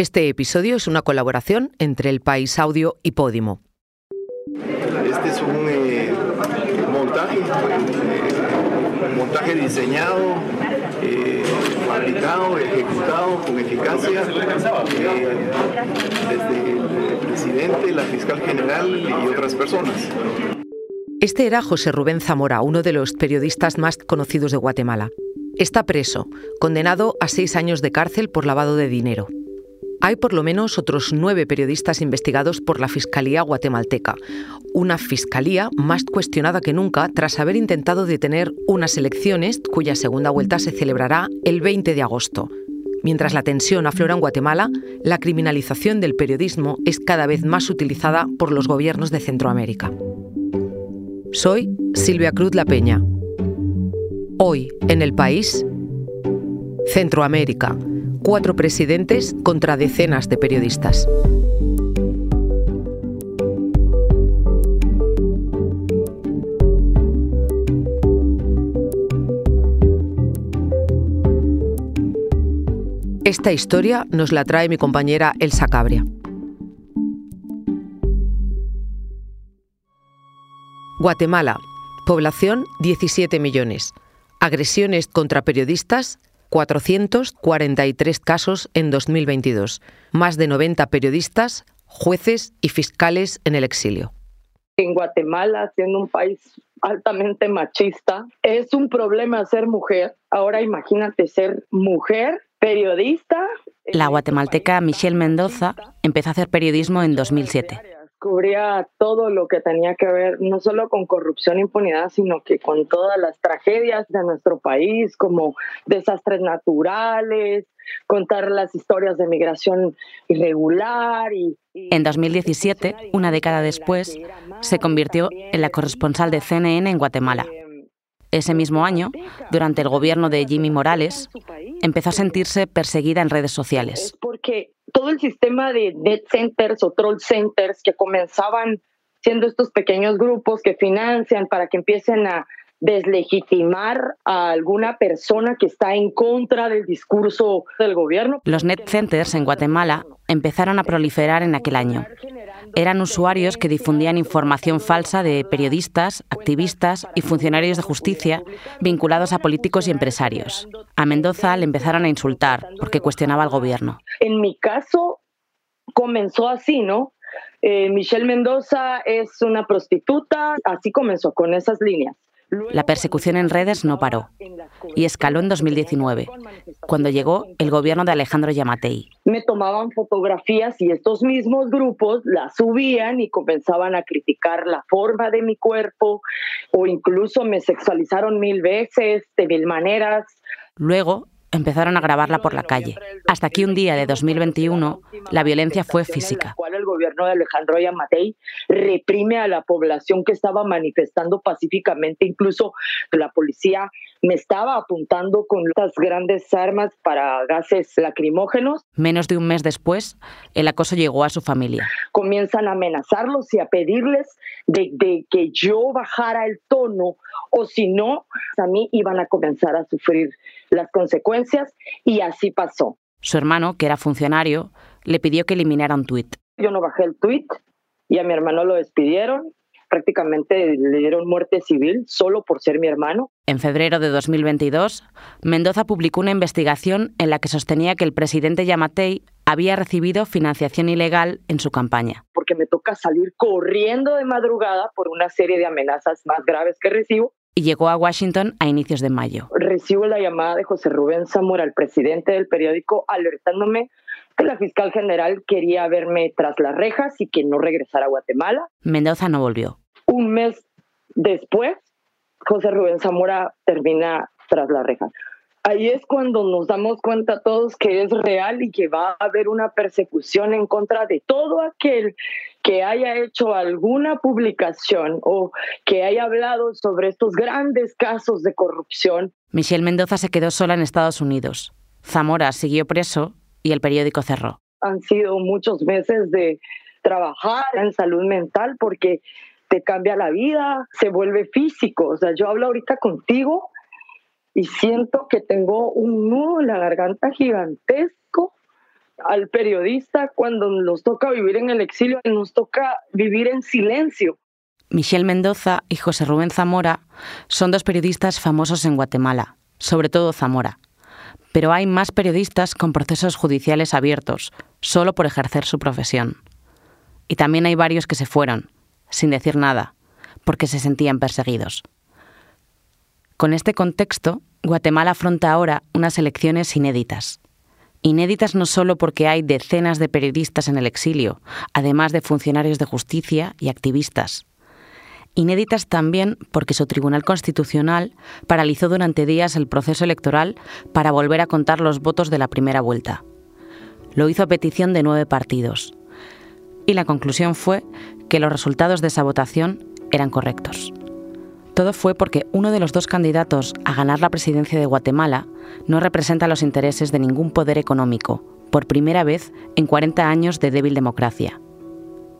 Este episodio es una colaboración entre El País Audio y Podimo. Este es un montaje diseñado, fabricado, ejecutado con eficacia desde el presidente, la fiscal general y otras personas. Este era José Rubén Zamora, uno de los periodistas más conocidos de Guatemala. Está preso, condenado a 6 años de cárcel por lavado de dinero. Hay por lo menos otros 9 periodistas investigados por la Fiscalía guatemalteca, una fiscalía más cuestionada que nunca tras haber intentado detener unas elecciones cuya segunda vuelta se celebrará el 20 de agosto. Mientras la tensión aflora en Guatemala, la criminalización del periodismo es cada vez más utilizada por los gobiernos de Centroamérica. Soy Silvia Cruz La Peña. Hoy, en El País, Centroamérica. 4 presidentes contra decenas de periodistas. Esta historia nos la trae mi compañera Elsa Cabria. Guatemala, población 17 millones. Agresiones contra periodistas, 443 casos en 2022, más de 90 periodistas, jueces y fiscales en el exilio. En Guatemala, siendo un país altamente machista, es un problema ser mujer. Ahora imagínate ser mujer, periodista. La guatemalteca Michelle Mendoza empezó a hacer periodismo en 2007. Cubría todo lo que tenía que ver, no solo con corrupción e impunidad, sino que con todas las tragedias de nuestro país, como desastres naturales, contar las historias de migración irregular. En 2017, una década después, se convirtió en la corresponsal de CNN en Guatemala. Ese mismo año, durante el gobierno de Jimmy Morales, empezó a sentirse perseguida en redes sociales. Porque todo el sistema de dead centers o troll centers que comenzaban siendo estos pequeños grupos que financian para que empiecen a deslegitimar a alguna persona que está en contra del discurso del gobierno. Los net centers en Guatemala empezaron a proliferar en aquel año. Eran usuarios que difundían información falsa de periodistas, activistas y funcionarios de justicia vinculados a políticos y empresarios. A Mendoza le empezaron a insultar porque cuestionaba al gobierno. En mi caso comenzó así, ¿no? Michelle Mendoza es una prostituta, así comenzó con esas líneas. La persecución en redes no paró y escaló en 2019, cuando llegó el gobierno de Alejandro Giammattei. Me tomaban fotografías y estos mismos grupos las subían y comenzaban a criticar la forma de mi cuerpo o incluso me sexualizaron 1000 veces, de 1000 maneras. Luego empezaron a grabarla por la calle. Hasta aquí un día de 2021, la violencia fue física. En la cual el gobierno de Alejandro Giammattei reprime a la población que estaba manifestando pacíficamente. Incluso la policía me estaba apuntando con estas grandes armas para gases lacrimógenos. Menos de un mes después, el acoso llegó a su familia. Comienzan a amenazarlos y a pedirles de que yo bajara el tono, o si no, a mí iban a comenzar a sufrir las consecuencias. Y así pasó. Su hermano, que era funcionario, le pidió que eliminara un tuit. Yo no bajé el tuit y a mi hermano lo despidieron. Prácticamente le dieron muerte civil solo por ser mi hermano. En febrero de 2022, Mendoza publicó una investigación en la que sostenía que el presidente Giammattei había recibido financiación ilegal en su campaña. Porque me toca salir corriendo de madrugada por una serie de amenazas más graves que recibo. Y llegó a Washington a inicios de mayo. Recibo la llamada de José Rubén Zamora, el presidente del periódico, alertándome que la fiscal general quería verme tras las rejas y que no regresara a Guatemala. Mendoza no volvió. Un mes después, José Rubén Zamora termina tras las rejas. Ahí es cuando nos damos cuenta todos que es real y que va a haber una persecución en contra de todo aquel que haya hecho alguna publicación o que haya hablado sobre estos grandes casos de corrupción. Michelle Mendoza se quedó sola en Estados Unidos. Zamora siguió preso y el periódico cerró. Han sido muchos meses de trabajar en salud mental porque te cambia la vida, se vuelve físico. O sea, yo hablo ahorita contigo y siento que tengo un nudo en la garganta gigantesco al periodista, cuando nos toca vivir en el exilio, nos toca vivir en silencio. Michelle Mendoza y José Rubén Zamora son dos periodistas famosos en Guatemala, sobre todo Zamora. Pero hay más periodistas con procesos judiciales abiertos, solo por ejercer su profesión. Y también hay varios que se fueron, sin decir nada, porque se sentían perseguidos. Con este contexto, Guatemala afronta ahora unas elecciones inéditas. Inéditas no solo porque hay decenas de periodistas en el exilio, además de funcionarios de justicia y activistas. Inéditas también porque su Tribunal Constitucional paralizó durante días el proceso electoral para volver a contar los votos de la primera vuelta. Lo hizo a petición de 9 partidos. Y la conclusión fue que los resultados de esa votación eran correctos. Todo fue porque uno de los dos candidatos a ganar la presidencia de Guatemala no representa los intereses de ningún poder económico, por primera vez en 40 años de débil democracia.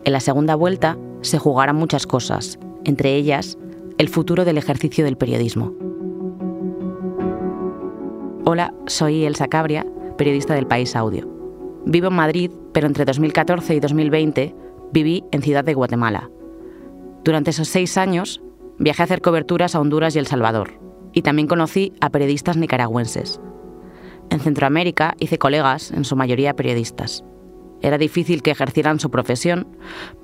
En la segunda vuelta se jugarán muchas cosas, entre ellas, el futuro del ejercicio del periodismo. Hola, soy Elsa Cabria, periodista del País Audio. Vivo en Madrid, pero entre 2014 y 2020 viví en Ciudad de Guatemala. Durante esos 6 años viajé a hacer coberturas a Honduras y El Salvador, y también conocí a periodistas nicaragüenses. En Centroamérica hice colegas, en su mayoría periodistas. Era difícil que ejercieran su profesión,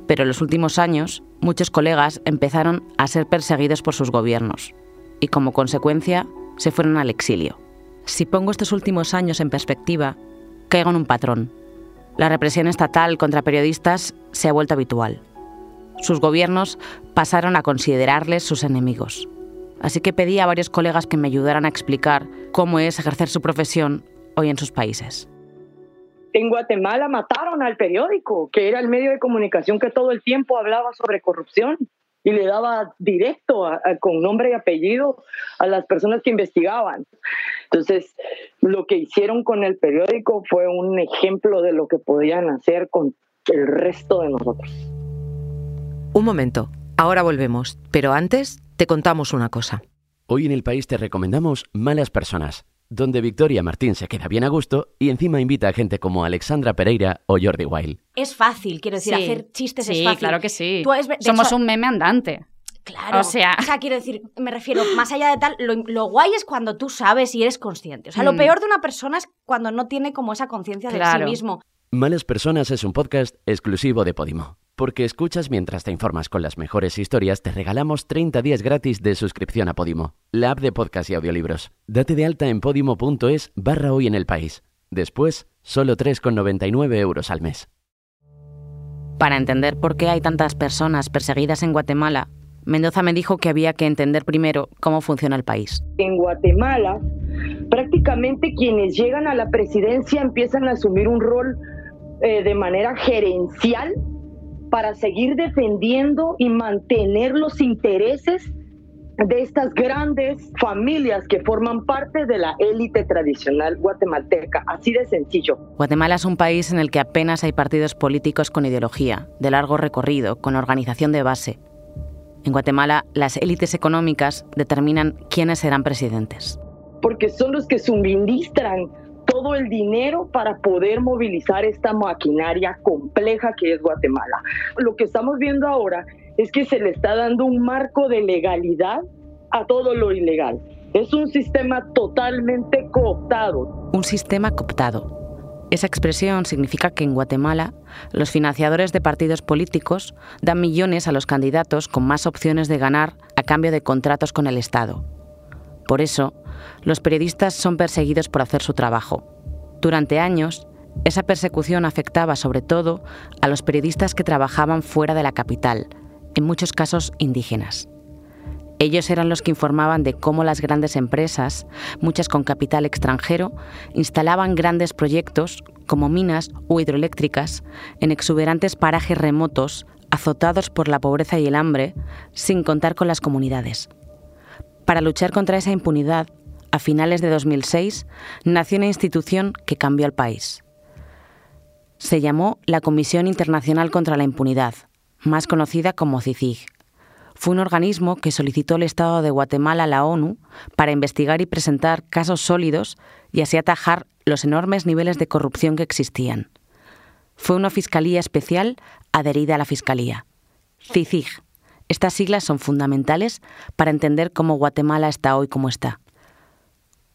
pero en los últimos años muchos colegas empezaron a ser perseguidos por sus gobiernos y, como consecuencia, se fueron al exilio. Si pongo estos últimos años en perspectiva, caigo en un patrón. La represión estatal contra periodistas se ha vuelto habitual. Sus gobiernos pasaron a considerarles sus enemigos. Así que pedí a varios colegas que me ayudaran a explicar cómo es ejercer su profesión hoy en sus países. En Guatemala mataron al periódico, que era el medio de comunicación que todo el tiempo hablaba sobre corrupción y le daba directo, con nombre y apellido, a las personas que investigaban. Entonces, lo que hicieron con el periódico fue un ejemplo de lo que podían hacer con el resto de nosotros. Un momento, ahora volvemos, pero antes te contamos una cosa. Hoy en El País te recomendamos Malas Personas, donde Victoria Martín se queda bien a gusto y encima invita a gente como Alexandra Pereira o Jordi Wild. Es fácil, quiero decir, sí, hacer chistes sí, es fácil. Sí, claro que sí. Somos un meme andante. Claro. O sea, quiero decir, me refiero, más allá de tal, lo guay es cuando tú sabes y eres consciente. O sea, lo peor de una persona es cuando no tiene como esa conciencia de sí mismo. Malas Personas es un podcast exclusivo de Podimo. Porque escuchas mientras te informas con las mejores historias, te regalamos 30 días gratis de suscripción a Podimo, la app de podcast y audiolibros. Date de alta en podimo.es/hoy en El País. Después, solo 3,99 € al mes. Para entender por qué hay tantas personas perseguidas en Guatemala, Mendoza me dijo que había que entender primero cómo funciona el país. En Guatemala, prácticamente quienes llegan a la presidencia empiezan a asumir un rol de manera gerencial para seguir defendiendo y mantener los intereses de estas grandes familias que forman parte de la élite tradicional guatemalteca. Así de sencillo. Guatemala es un país en el que apenas hay partidos políticos con ideología, de largo recorrido, con organización de base. En Guatemala, las élites económicas determinan quiénes serán presidentes. Porque son los que suministran todo el dinero para poder movilizar esta maquinaria compleja que es Guatemala. Lo que estamos viendo ahora es que se le está dando un marco de legalidad a todo lo ilegal. Es un sistema totalmente cooptado. Un sistema cooptado. Esa expresión significa que en Guatemala los financiadores de partidos políticos dan millones a los candidatos con más opciones de ganar a cambio de contratos con el Estado. Por eso, los periodistas son perseguidos por hacer su trabajo. Durante años, esa persecución afectaba sobre todo a los periodistas que trabajaban fuera de la capital, en muchos casos indígenas. Ellos eran los que informaban de cómo las grandes empresas, muchas con capital extranjero, instalaban grandes proyectos, como minas o hidroeléctricas, en exuberantes parajes remotos, azotados por la pobreza y el hambre, sin contar con las comunidades. Para luchar contra esa impunidad, a finales de 2006, nació una institución que cambió al país. Se llamó la Comisión Internacional contra la Impunidad, más conocida como CICIG. Fue un organismo que solicitó al Estado de Guatemala a la ONU para investigar y presentar casos sólidos y así atajar los enormes niveles de corrupción que existían. Fue una fiscalía especial adherida a la fiscalía. CICIG. Estas siglas son fundamentales para entender cómo Guatemala está hoy como está.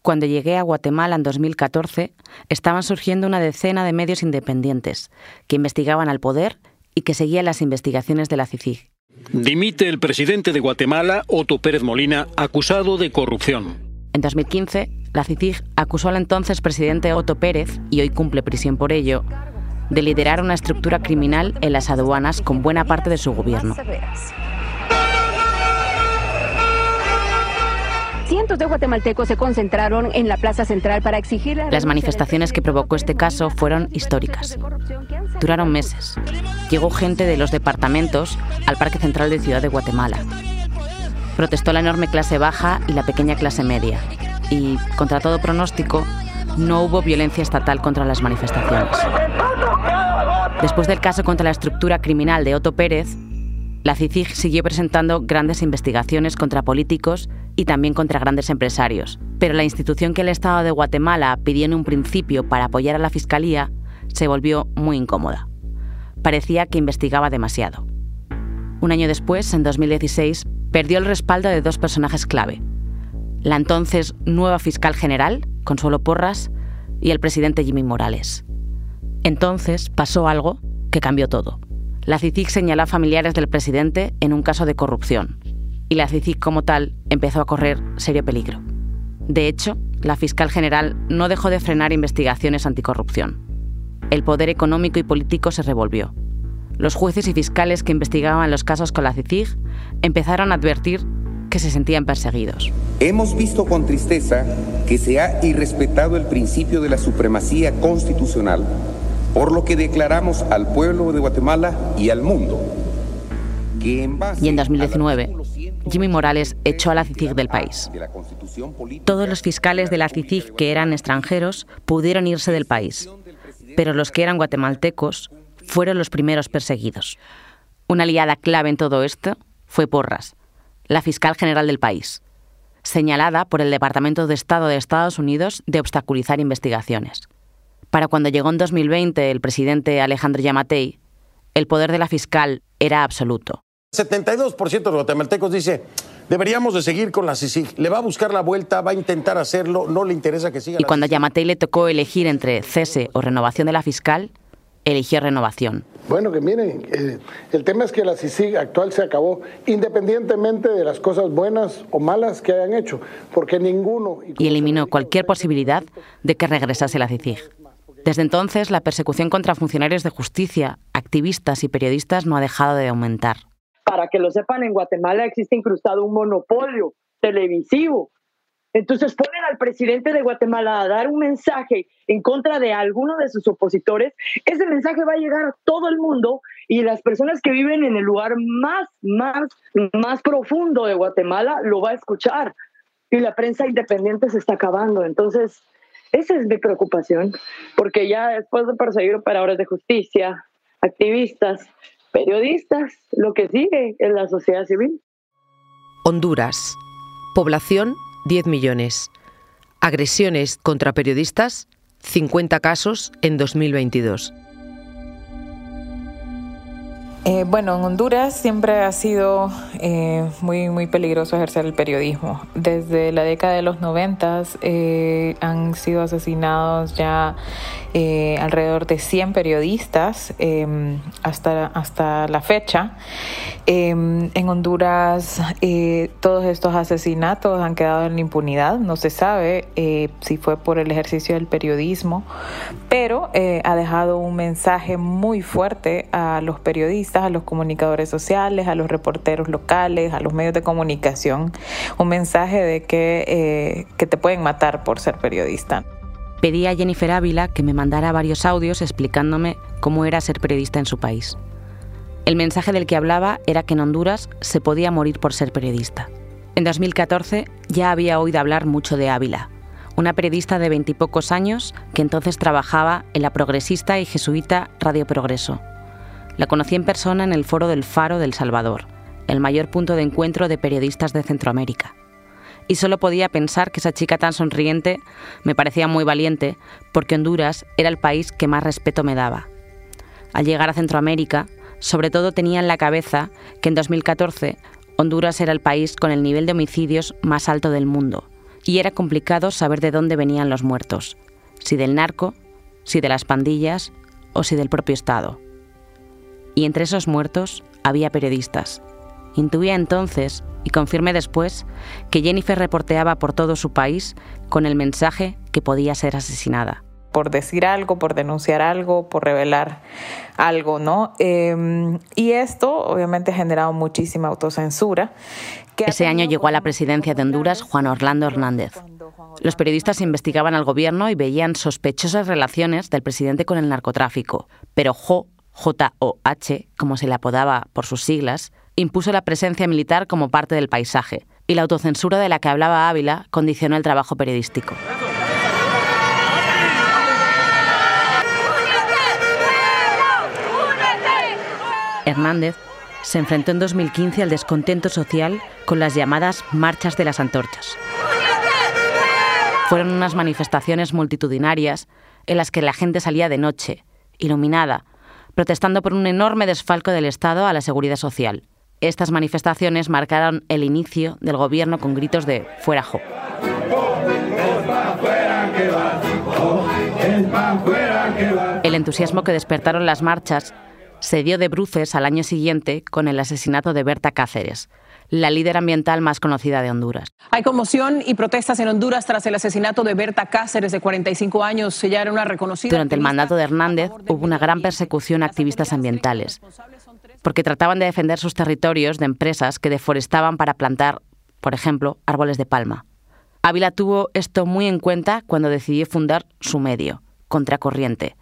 Cuando llegué a Guatemala en 2014, estaban surgiendo una decena de medios independientes que investigaban al poder y que seguían las investigaciones de la CICIG. Dimite el presidente de Guatemala, Otto Pérez Molina, acusado de corrupción. En 2015, la CICIG acusó al entonces presidente Otto Pérez, y hoy cumple prisión por ello, de liderar una estructura criminal en las aduanas con buena parte de su gobierno. Cientos de guatemaltecos se concentraron en la plaza central para exigir... Las manifestaciones que provocó este caso fueron históricas. Duraron meses. Llegó gente de los departamentos al Parque Central de Ciudad de Guatemala. Protestó la enorme clase baja y la pequeña clase media. Y, contra todo pronóstico, no hubo violencia estatal contra las manifestaciones. Después del caso contra la estructura criminal de Otto Pérez, la CICIG siguió presentando grandes investigaciones contra políticos y también contra grandes empresarios. Pero la institución que el Estado de Guatemala pidió en un principio para apoyar a la Fiscalía se volvió muy incómoda. Parecía que investigaba demasiado. Un año después, en 2016, perdió el respaldo de dos personajes clave: la entonces nueva fiscal general, Consuelo Porras, y el presidente Jimmy Morales. Entonces pasó algo que cambió todo. La CICIG señaló a familiares del presidente en un caso de corrupción, y la CICIG como tal empezó a correr serio peligro. De hecho, la fiscal general no dejó de frenar investigaciones anticorrupción. El poder económico y político se revolvió. Los jueces y fiscales que investigaban los casos con la CICIG empezaron a advertir que se sentían perseguidos. Hemos visto con tristeza que se ha irrespetado el principio de la supremacía constitucional, por lo que declaramos al pueblo de Guatemala y al mundo que en 2019, Jimmy Morales echó a la CICIG del país. Todos los fiscales de la CICIG que eran extranjeros pudieron irse del país, pero los que eran guatemaltecos fueron los primeros perseguidos. Una aliada clave en todo esto fue Porras, la fiscal general del país, señalada por el Departamento de Estado de Estados Unidos de obstaculizar investigaciones. Para cuando llegó en 2020 el presidente Alejandro Giammattei, el poder de la fiscal era absoluto. 72% de los guatemaltecos dice: deberíamos de seguir con la CICIG, le va a buscar la vuelta, va a intentar hacerlo, no le interesa que siga. Y cuando a Giammattei le tocó elegir entre cese o renovación de la fiscal, eligió renovación. Bueno, que miren, el tema es que la CICIG actual se acabó, independientemente de las cosas buenas o malas que hayan hecho, porque ninguno... Y eliminó cualquier posibilidad de que regresase la CICIG. Desde entonces, la persecución contra funcionarios de justicia, activistas y periodistas no ha dejado de aumentar. Para que lo sepan, en Guatemala existe incrustado un monopolio televisivo. Entonces ponen al presidente de Guatemala a dar un mensaje en contra de alguno de sus opositores. Ese mensaje va a llegar a todo el mundo, y las personas que viven en el lugar más profundo de Guatemala lo va a escuchar. Y la prensa independiente se está acabando. Entonces... esa es mi preocupación, porque ya después de perseguir operadores de justicia, activistas, periodistas, lo que sigue es la sociedad civil. Honduras. Población, 10 millones. Agresiones contra periodistas, 50 casos en 2022. Bueno, en Honduras siempre ha sido muy peligroso ejercer el periodismo. Desde la década de los 90 han sido asesinados ya alrededor de 100 periodistas hasta la fecha. En Honduras todos estos asesinatos han quedado en la impunidad. No se sabe si fue por el ejercicio del periodismo, pero ha dejado un mensaje muy fuerte a los periodistas, a los comunicadores sociales, a los reporteros locales, a los medios de comunicación, un mensaje de que te pueden matar por ser periodista. Pedí a Jennifer Ávila que me mandara varios audios explicándome cómo era ser periodista en su país. El mensaje del que hablaba era que en Honduras se podía morir por ser periodista. En 2014 ya había oído hablar mucho de Ávila, una periodista de 20 y pocos años que entonces trabajaba en la progresista y jesuita Radio Progreso. La conocí en persona en el foro del Faro del Salvador, el mayor punto de encuentro de periodistas de Centroamérica. y solo podía pensar que esa chica tan sonriente me parecía muy valiente, porque Honduras era el país que más respeto me daba. Al llegar a Centroamérica, sobre todo tenía en la cabeza que en 2014 Honduras era el país con el nivel de homicidios más alto del mundo, y era complicado saber de dónde venían los muertos, si del narco, si de las pandillas o si del propio Estado. Y entre esos muertos había periodistas. Intuía entonces, y confirmé después, que Jennifer reporteaba por todo su país con el mensaje que podía ser asesinada. Por decir algo, por denunciar algo, por revelar algo, ¿no? Y esto, obviamente, ha generado muchísima autocensura. Ese año llegó a la presidencia de Honduras Juan Orlando Hernández. Los periodistas investigaban al gobierno y veían sospechosas relaciones del presidente con el narcotráfico, pero JOH, como se le apodaba por sus siglas, impuso la presencia militar como parte del paisaje, y la autocensura de la que hablaba Ávila condicionó el trabajo periodístico. Hernández se enfrentó en 2015 al descontento social con las llamadas marchas de las antorchas. Fueron unas manifestaciones multitudinarias en las que la gente salía de noche, iluminada, protestando por un enorme desfalco del Estado a la seguridad social. Estas manifestaciones marcaron el inicio del gobierno con gritos de "fuera Jo". El entusiasmo que despertaron las marchas se dio de bruces al año siguiente con el asesinato de Berta Cáceres, la líder ambiental más conocida de Honduras. Hay conmoción y protestas en Honduras tras el asesinato de Berta Cáceres, de 45 años. Ella era una reconocida... Durante el mandato de Hernández hubo una gran persecución a activistas ambientales, porque trataban de defender sus territorios de empresas que deforestaban para plantar, por ejemplo, árboles de palma. Ávila tuvo esto muy en cuenta cuando decidió fundar su medio, Contracorriente,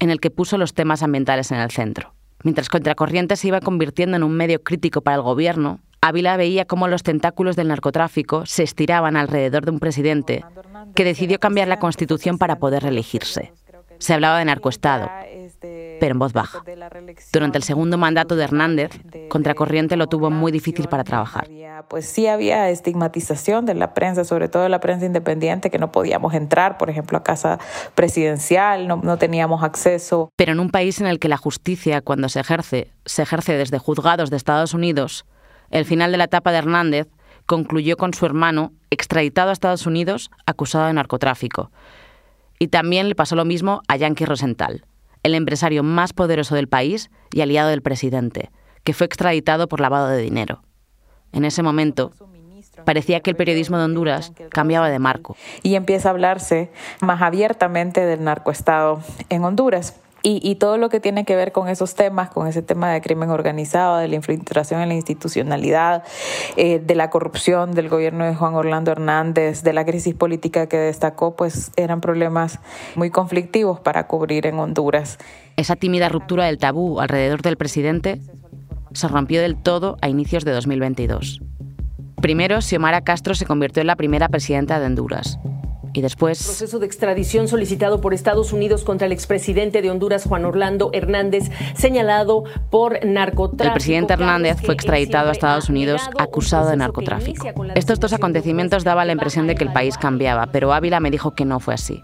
en el que puso los temas ambientales en el centro. Mientras Contracorriente se iba convirtiendo en un medio crítico para el gobierno, Ávila veía cómo los tentáculos del narcotráfico se estiraban alrededor de un presidente que decidió cambiar la Constitución para poder reelegirse. Se hablaba de narcoestado, pero en voz baja. Durante el segundo mandato de Hernández, Contracorriente lo tuvo muy difícil para trabajar. Pues sí había estigmatización de la prensa, sobre todo de la prensa independiente, que no podíamos entrar, por ejemplo, a casa presidencial, no teníamos acceso. Pero en un país en el que la justicia, cuando se ejerce desde juzgados de Estados Unidos, el final de la etapa de Hernández concluyó con su hermano, extraditado a Estados Unidos, acusado de narcotráfico. Y también le pasó lo mismo a Yankee Rosenthal, el empresario más poderoso del país y aliado del presidente, que fue extraditado por lavado de dinero. En ese momento, parecía que el periodismo de Honduras cambiaba de marco. Y empieza a hablarse más abiertamente del narcoestado en Honduras. Y todo lo que tiene que ver con esos temas, con ese tema de crimen organizado, de la infiltración en la institucionalidad, de la corrupción del gobierno de Juan Orlando Hernández, de la crisis política que destacó, pues eran problemas muy conflictivos para cubrir en Honduras. Esa tímida ruptura del tabú alrededor del presidente se rompió del todo a inicios de 2022. Primero, Xiomara Castro se convirtió en la primera presidenta de Honduras. Y después... El proceso de extradición solicitado por Estados Unidos contra el expresidente de Honduras, Juan Orlando Hernández, señalado por narcotráfico. El presidente Hernández fue extraditado a Estados Unidos acusado de narcotráfico. Estos dos acontecimientos daban la impresión de que el país cambiaba, pero Ávila me dijo que no fue así.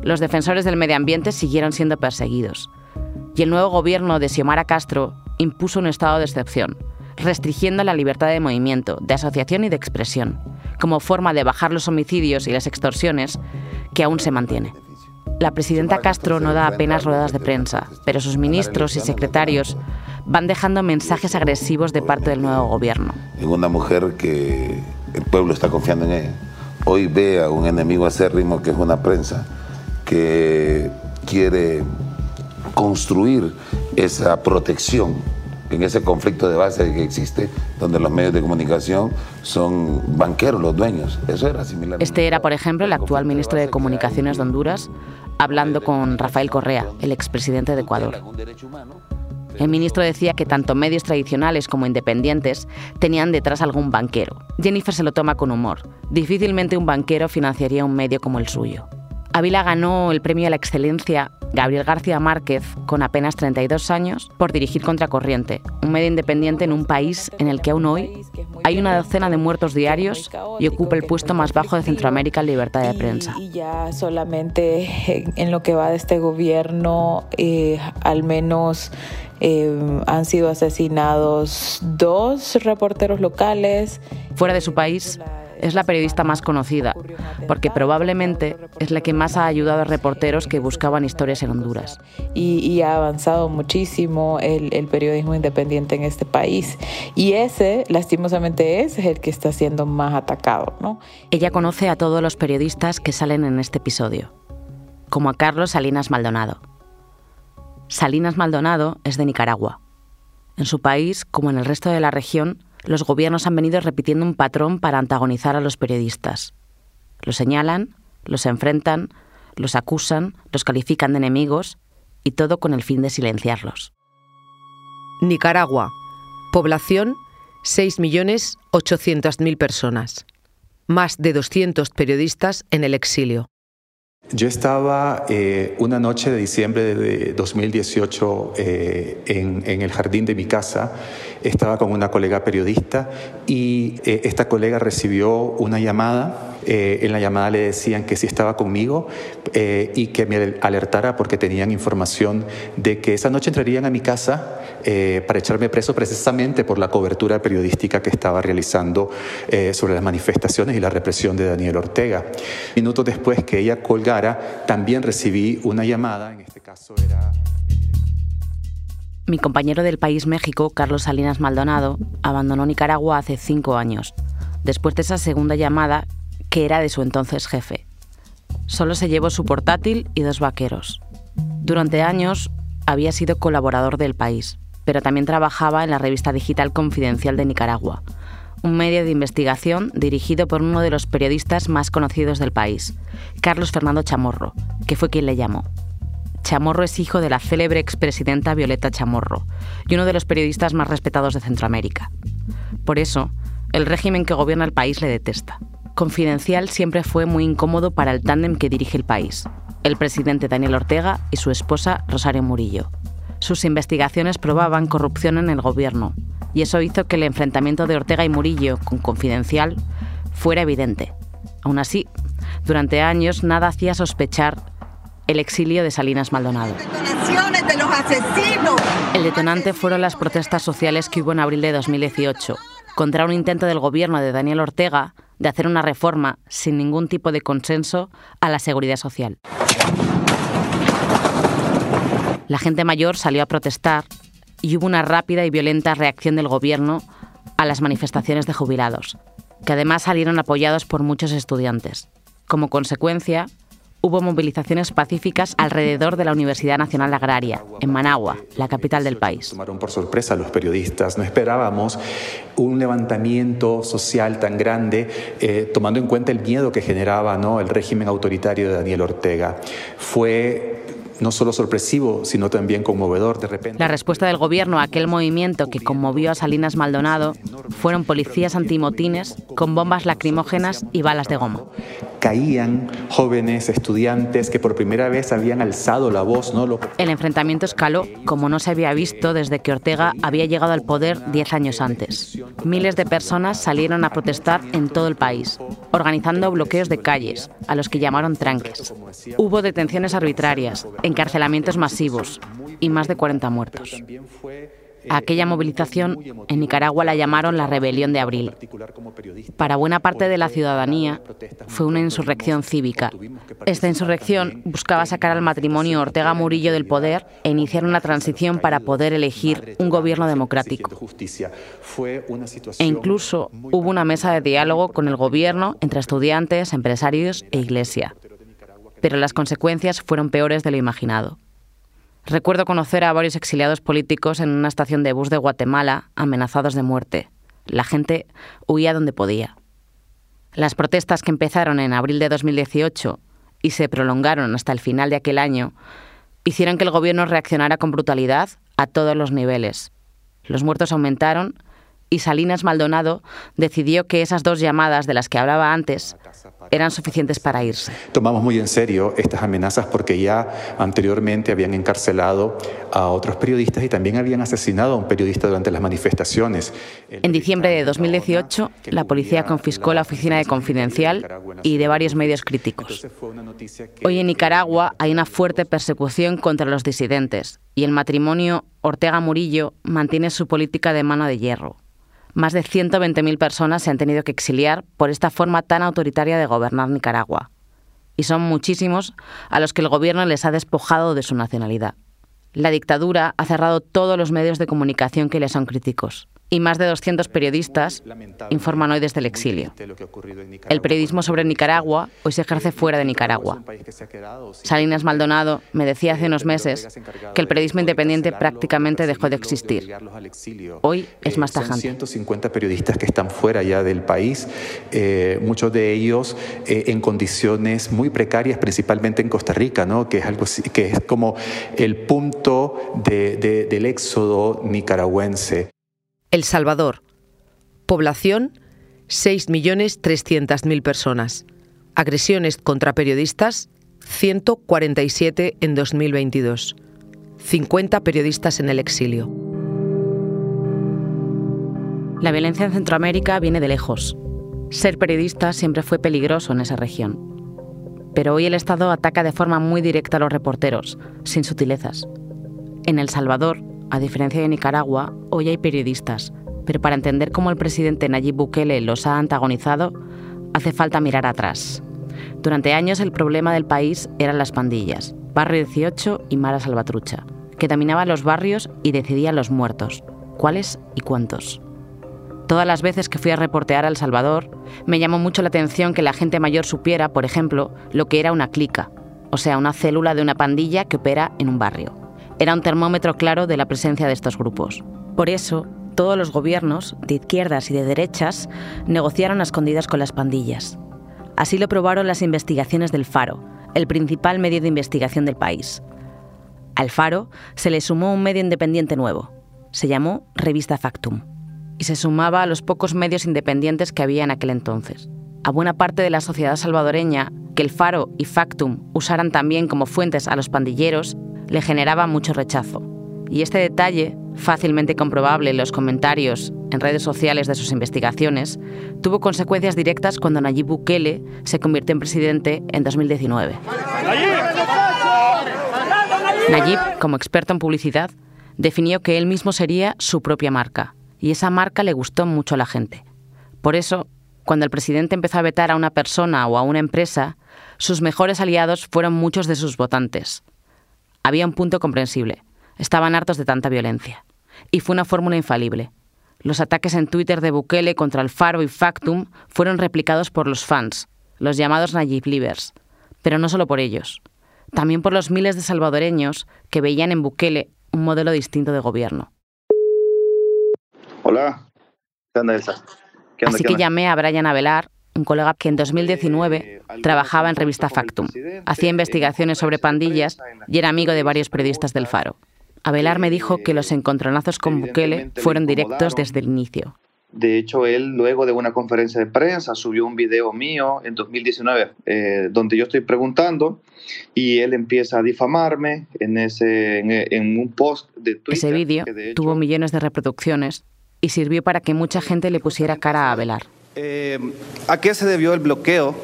Los defensores del medio ambiente siguieron siendo perseguidos. Y el nuevo gobierno de Xiomara Castro impuso un estado de excepción, restringiendo la libertad de movimiento, de asociación y de expresión, como forma de bajar los homicidios y las extorsiones, que aún se mantiene. La presidenta Castro no da apenas ruedas de prensa, pero sus ministros y secretarios van dejando mensajes agresivos de parte del nuevo gobierno. Es una mujer que el pueblo está confiando en ella. Hoy ve a un enemigo acérrimo que es una prensa, que quiere construir esa protección en ese conflicto de base que existe, donde los medios de comunicación son banqueros, los dueños. Eso era similar. Este era, por ejemplo, el actual ministro de Comunicaciones de Honduras, hablando con Rafael Correa, el expresidente de Ecuador. El ministro decía que tanto medios tradicionales como independientes tenían detrás algún banquero. Jennifer se lo toma con humor. Difícilmente un banquero financiaría un medio como el suyo. Ávila ganó el premio a la excelencia Gabriel García Márquez con apenas 32 años por dirigir Contracorriente, un medio independiente en un país en el que aún hoy hay una docena de muertos diarios y ocupa el puesto más bajo de Centroamérica en libertad de prensa. Y ya solamente en lo que va de este gobierno, al menos han sido asesinados 2 reporteros locales. Fuera de su país, es la periodista más conocida, porque probablemente es la que más ha ayudado a reporteros que buscaban historias en Honduras. Y ha avanzado muchísimo el periodismo independiente en este país. Y ese, lastimosamente, ese es el que está siendo más atacado, ¿no? Ella conoce a todos los periodistas que salen en este episodio, como a Carlos Salinas Maldonado. Salinas Maldonado es de Nicaragua. En su país, como en el resto de la región, los gobiernos han venido repitiendo un patrón para antagonizar a los periodistas. Los señalan, los enfrentan, los acusan, los califican de enemigos, y todo con el fin de silenciarlos. Nicaragua. Población 6.800.000 personas. Más de 200 periodistas en el exilio. Yo estaba una noche de diciembre de 2018 en el jardín de mi casa. Estaba con una colega periodista y esta colega recibió una llamada. En la llamada le decían que sí estaba conmigo y que me alertara porque tenían información de que esa noche entrarían a mi casa para echarme preso precisamente por la cobertura periodística que estaba realizando sobre las manifestaciones y la represión de Daniel Ortega. Minutos después que ella colgara, también recibí una llamada, en este caso era... Mi compañero del País México, Carlos Salinas Maldonado, abandonó Nicaragua hace 5 años, después de esa segunda llamada que era de su entonces jefe. Solo se llevó su portátil y 2 vaqueros. Durante años había sido colaborador del País, pero también trabajaba en la revista digital Confidencial de Nicaragua, un medio de investigación dirigido por uno de los periodistas más conocidos del país, Carlos Fernando Chamorro, que fue quien le llamó. Chamorro es hijo de la célebre expresidenta Violeta Chamorro y uno de los periodistas más respetados de Centroamérica. Por eso, el régimen que gobierna el país le detesta. Confidencial siempre fue muy incómodo para el tándem que dirige el país, el presidente Daniel Ortega y su esposa Rosario Murillo. Sus investigaciones probaban corrupción en el gobierno, y eso hizo que el enfrentamiento de Ortega y Murillo con Confidencial fuera evidente. Aún así, durante años nada hacía sospechar el exilio de Salinas Maldonado. El detonante fueron las protestas sociales que hubo en abril de 2018, contra un intento del gobierno de Daniel Ortega de hacer una reforma sin ningún tipo de consenso a la seguridad social. La gente mayor salió a protestar y hubo una rápida y violenta reacción del gobierno a las manifestaciones de jubilados, que además salieron apoyados por muchos estudiantes. Como consecuencia, hubo movilizaciones pacíficas alrededor de la Universidad Nacional Agraria, en Managua, la capital del país. Tomaron por sorpresa a los periodistas. No esperábamos un levantamiento social tan grande, tomando en cuenta el miedo que generaba, ¿no?, el régimen autoritario de Daniel Ortega. Fue no solo sorpresivo, sino también conmovedor. De repente, la respuesta del gobierno a aquel movimiento que conmovió a Salinas Maldonado fueron policías antimotines con bombas lacrimógenas y balas de goma. Caían jóvenes, estudiantes que por primera vez habían alzado la voz, ¿no? El enfrentamiento escaló como no se había visto desde que Ortega había llegado al poder 10 años antes. Miles de personas salieron a protestar en todo el país, organizando bloqueos de calles, a los que llamaron tranques. Hubo detenciones arbitrarias, encarcelamientos masivos y más de 40 muertos. Aquella movilización en Nicaragua la llamaron la Rebelión de Abril. Para buena parte de la ciudadanía fue una insurrección cívica. Esta insurrección buscaba sacar al matrimonio Ortega-Murillo del poder e iniciar una transición para poder elegir un gobierno democrático. E incluso hubo una mesa de diálogo con el gobierno entre estudiantes, empresarios e iglesia. Pero las consecuencias fueron peores de lo imaginado. Recuerdo conocer a varios exiliados políticos en una estación de bus de Guatemala, amenazados de muerte. La gente huía donde podía. Las protestas que empezaron en abril de 2018 y se prolongaron hasta el final de aquel año hicieron que el gobierno reaccionara con brutalidad a todos los niveles. Los muertos aumentaron y Salinas Maldonado decidió que esas 2 llamadas de las que hablaba antes eran suficientes para irse. Tomamos muy en serio estas amenazas porque ya anteriormente habían encarcelado a otros periodistas y también habían asesinado a un periodista durante las manifestaciones. En diciembre de 2018, la policía confiscó la oficina de Confidencial y de varios medios críticos. Hoy en Nicaragua hay una fuerte persecución contra los disidentes y el matrimonio Ortega-Murillo mantiene su política de mano de hierro. Más de 120.000 personas se han tenido que exiliar por esta forma tan autoritaria de gobernar Nicaragua. Y son muchísimos a los que el gobierno les ha despojado de su nacionalidad. La dictadura ha cerrado todos los medios de comunicación que le son críticos. Y más de 200 periodistas informan hoy desde el exilio. El periodismo sobre Nicaragua hoy se ejerce fuera de Nicaragua. Salinas Maldonado me decía hace unos meses que el periodismo independiente prácticamente dejó de existir. Hoy es más tajante. 150 periodistas que están fuera ya del país, muchos de ellos en condiciones muy precarias, principalmente en Costa Rica, ¿no? Que es algo que es como el punto del éxodo nicaragüense. El Salvador. Población, 6.300.000 personas. Agresiones contra periodistas, 147 en 2022. 50 periodistas en el exilio. La violencia en Centroamérica viene de lejos. Ser periodista siempre fue peligroso en esa región. Pero hoy el Estado ataca de forma muy directa a los reporteros, sin sutilezas. En El Salvador, a diferencia de Nicaragua, hoy hay periodistas, pero para entender cómo el presidente Nayib Bukele los ha antagonizado, hace falta mirar atrás. Durante años el problema del país eran las pandillas, Barrio 18 y Mara Salvatrucha, que dominaban los barrios y decidían los muertos, cuáles y cuántos. Todas las veces que fui a reportear a El Salvador, me llamó mucho la atención que la gente mayor supiera, por ejemplo, lo que era una clica, o sea, una célula de una pandilla que opera en un barrio. Era un termómetro claro de la presencia de estos grupos. Por eso, todos los gobiernos, de izquierdas y de derechas, negociaron a escondidas con las pandillas. Así lo probaron las investigaciones del Faro, el principal medio de investigación del país. Al Faro se le sumó un medio independiente nuevo. Se llamó Revista Factum. Y se sumaba a los pocos medios independientes que había en aquel entonces. A buena parte de la sociedad salvadoreña, que el Faro y Factum usaran también como fuentes a los pandilleros, le generaba mucho rechazo. Y este detalle, fácilmente comprobable en los comentarios en redes sociales de sus investigaciones, tuvo consecuencias directas cuando Nayib Bukele se convirtió en presidente en 2019. Nayib, como experto en publicidad, definió que él mismo sería su propia marca. Y esa marca le gustó mucho a la gente. Por eso, cuando el presidente empezó a vetar a una persona o a una empresa, sus mejores aliados fueron muchos de sus votantes. Había un punto comprensible. Estaban hartos de tanta violencia. Y fue una fórmula infalible. Los ataques en Twitter de Bukele contra el Faro y Factum fueron replicados por los fans, los llamados Nayib Livers. Pero no solo por ellos. También por los miles de salvadoreños que veían en Bukele un modelo distinto de gobierno. Hola. ¿Qué onda, Elsa? Así que llamé a Bryan Avelar, un colega que en 2019 trabajaba en Revista Factum, hacía investigaciones sobre pandillas y era amigo de varios periodistas del Faro. Avelar me dijo que los encontronazos con Bukele fueron directos desde el inicio. De hecho, él luego de una conferencia de prensa subió un video mío en 2019 donde yo estoy preguntando y él empieza a difamarme en un post de Twitter. Ese vídeo tuvo millones de reproducciones y sirvió para que mucha gente le pusiera cara a Avelar. ¿A qué se debió el bloqueo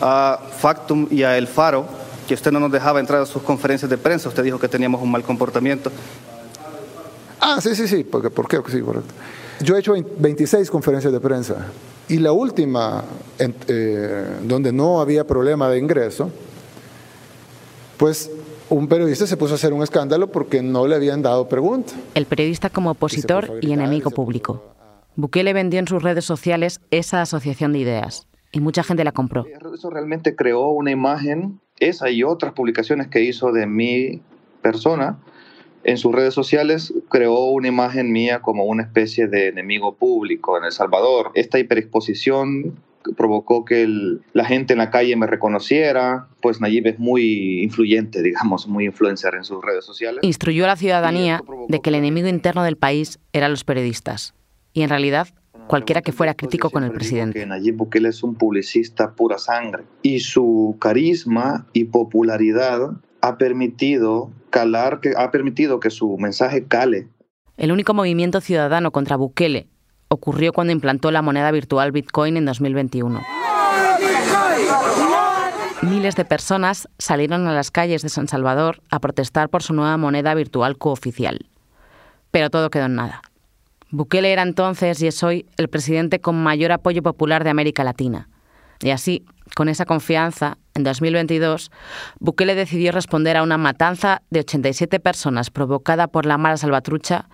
a Factum y a El Faro, que usted no nos dejaba entrar a sus conferencias de prensa? Usted dijo que teníamos un mal comportamiento. Ah, sí, porque sí, correcto. Yo he hecho 26 conferencias de prensa y la última, donde no había problema de ingreso, pues un periodista se puso a hacer un escándalo porque no le habían dado pregunta. El periodista como opositor y enemigo público. Bukele vendió en sus redes sociales esa asociación de ideas y mucha gente la compró. Eso realmente creó una imagen, esa y otras publicaciones que hizo de mi persona en sus redes sociales, creó una imagen mía como una especie de enemigo público en El Salvador. Esta hiperexposición provocó que la gente en la calle me reconociera, pues Nayib es muy influyente, digamos, muy influencer en sus redes sociales. Instruyó a la ciudadanía de que el enemigo interno del país eran los periodistas. Y en realidad, cualquiera que fuera crítico con el presidente. Nayib Bukele es un publicista pura sangre y su carisma y popularidad ha permitido que su mensaje cale. El único movimiento ciudadano contra Bukele ocurrió cuando implantó la moneda virtual Bitcoin en 2021. Miles de personas salieron a las calles de San Salvador a protestar por su nueva moneda virtual cooficial. Pero todo quedó en nada. Bukele era entonces y es hoy el presidente con mayor apoyo popular de América Latina. Y así, con esa confianza, en 2022, Bukele decidió responder a una matanza de 87 personas provocada por la Mara Salvatrucha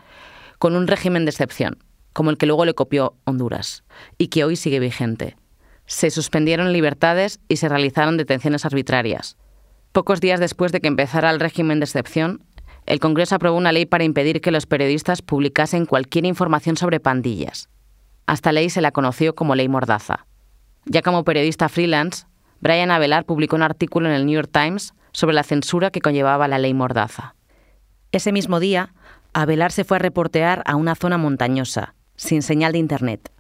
con un régimen de excepción, como el que luego le copió Honduras, y que hoy sigue vigente. Se suspendieron libertades y se realizaron detenciones arbitrarias. Pocos días después de que empezara el régimen de excepción, el Congreso aprobó una ley para impedir que los periodistas publicasen cualquier información sobre pandillas. A esta ley se la conoció como Ley Mordaza. Ya como periodista freelance, Bryan Avelar publicó un artículo en el New York Times sobre la censura que conllevaba la Ley Mordaza. Ese mismo día, Avelar se fue a reportear a una zona montañosa, sin señal de internet.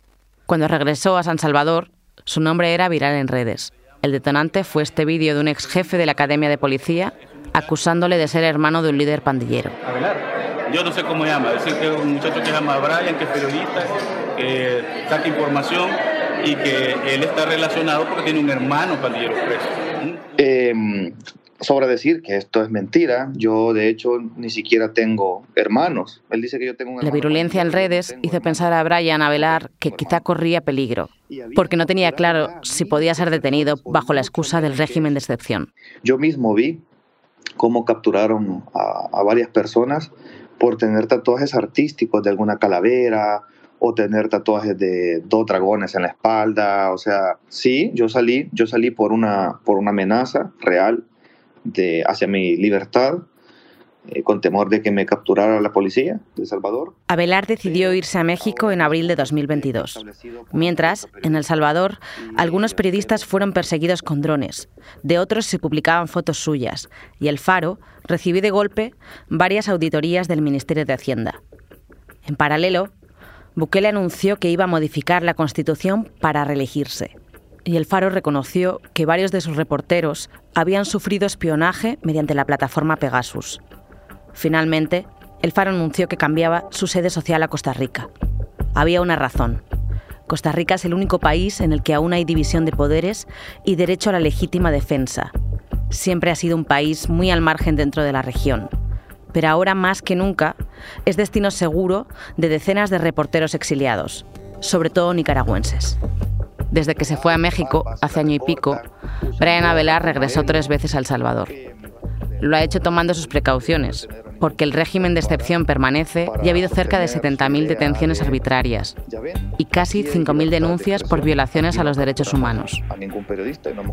Cuando regresó a San Salvador, su nombre era viral en redes. El detonante fue este vídeo de un ex jefe de la Academia de Policía acusándole de ser hermano de un líder pandillero. Avelar, yo no sé cómo llama, es decir, que es un muchacho que llama a Bryan, que es periodista, que saca información y que él está relacionado porque tiene un hermano pandillero preso. Sobra decir que esto es mentira. Yo, de hecho, ni siquiera tengo hermanos. Él dice que yo tengo un hermano. La virulencia en redes hizo pensar a Bryan Avelar que quizá corría peligro, porque no tenía claro si podía ser detenido bajo la excusa del régimen de excepción. Yo mismo vi cómo capturaron a varias personas por tener tatuajes artísticos de alguna calavera o tener tatuajes de 2 dragones en la espalda. O sea, sí, yo salí por una amenaza real hacia mi libertad, con temor de que me capturara la policía de El Salvador. Avelar decidió irse a México en abril de 2022. Mientras, en El Salvador, algunos periodistas fueron perseguidos con drones, de otros se publicaban fotos suyas, y El Faro recibió de golpe varias auditorías del Ministerio de Hacienda. En paralelo, Bukele anunció que iba a modificar la Constitución para reelegirse. Y El Faro reconoció que varios de sus reporteros habían sufrido espionaje mediante la plataforma Pegasus. Finalmente, El Faro anunció que cambiaba su sede social a Costa Rica. Había una razón. Costa Rica es el único país en el que aún hay división de poderes y derecho a la legítima defensa. Siempre ha sido un país muy al margen dentro de la región, pero ahora más que nunca es destino seguro de decenas de reporteros exiliados, sobre todo nicaragüenses. Desde que se fue a México, hace año y pico, Bryan Avelar regresó 3 veces a El Salvador. Lo ha hecho tomando sus precauciones, porque el régimen de excepción permanece y ha habido cerca de 70.000 detenciones arbitrarias y casi 5.000 denuncias por violaciones a los derechos humanos.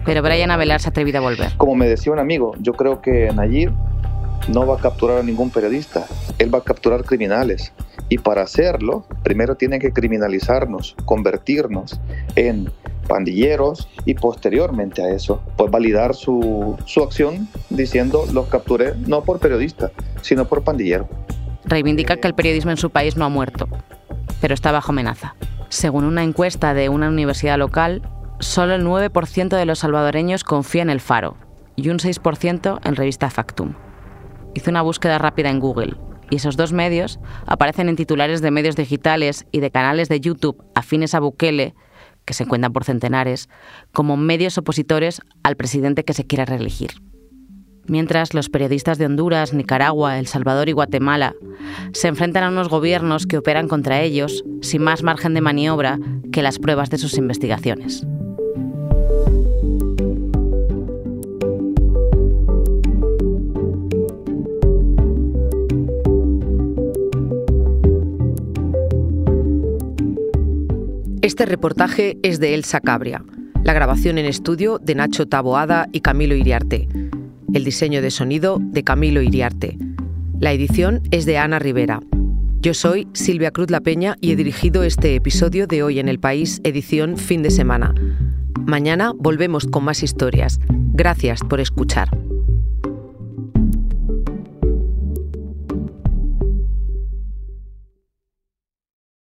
Pero Bryan Avelar se ha atrevido a volver. Como me decía un amigo, yo creo que Nayib no va a capturar a ningún periodista, él va a capturar criminales. Y para hacerlo, primero tienen que criminalizarnos, convertirnos en pandilleros y posteriormente a eso, pues validar su acción diciendo los capturé no por periodista, sino por pandillero. Reivindica que el periodismo en su país no ha muerto, pero está bajo amenaza. Según una encuesta de una universidad local, solo el 9% de los salvadoreños confía en El Faro y un 6% en Revista Factum. Hizo una búsqueda rápida en Google. Y esos 2 medios aparecen en titulares de medios digitales y de canales de YouTube afines a Bukele, que se cuentan por centenares, como medios opositores al presidente que se quiera reelegir. Mientras, los periodistas de Honduras, Nicaragua, El Salvador y Guatemala se enfrentan a unos gobiernos que operan contra ellos sin más margen de maniobra que las pruebas de sus investigaciones. Este reportaje es de Elsa Cabria, la grabación en estudio de Nacho Taboada y Camilo Iriarte, el diseño de sonido de Camilo Iriarte, la edición es de Ana Rivera. Yo soy Silvia Cruz La Peña y he dirigido este episodio de Hoy en el País, edición fin de semana. Mañana volvemos con más historias. Gracias por escuchar.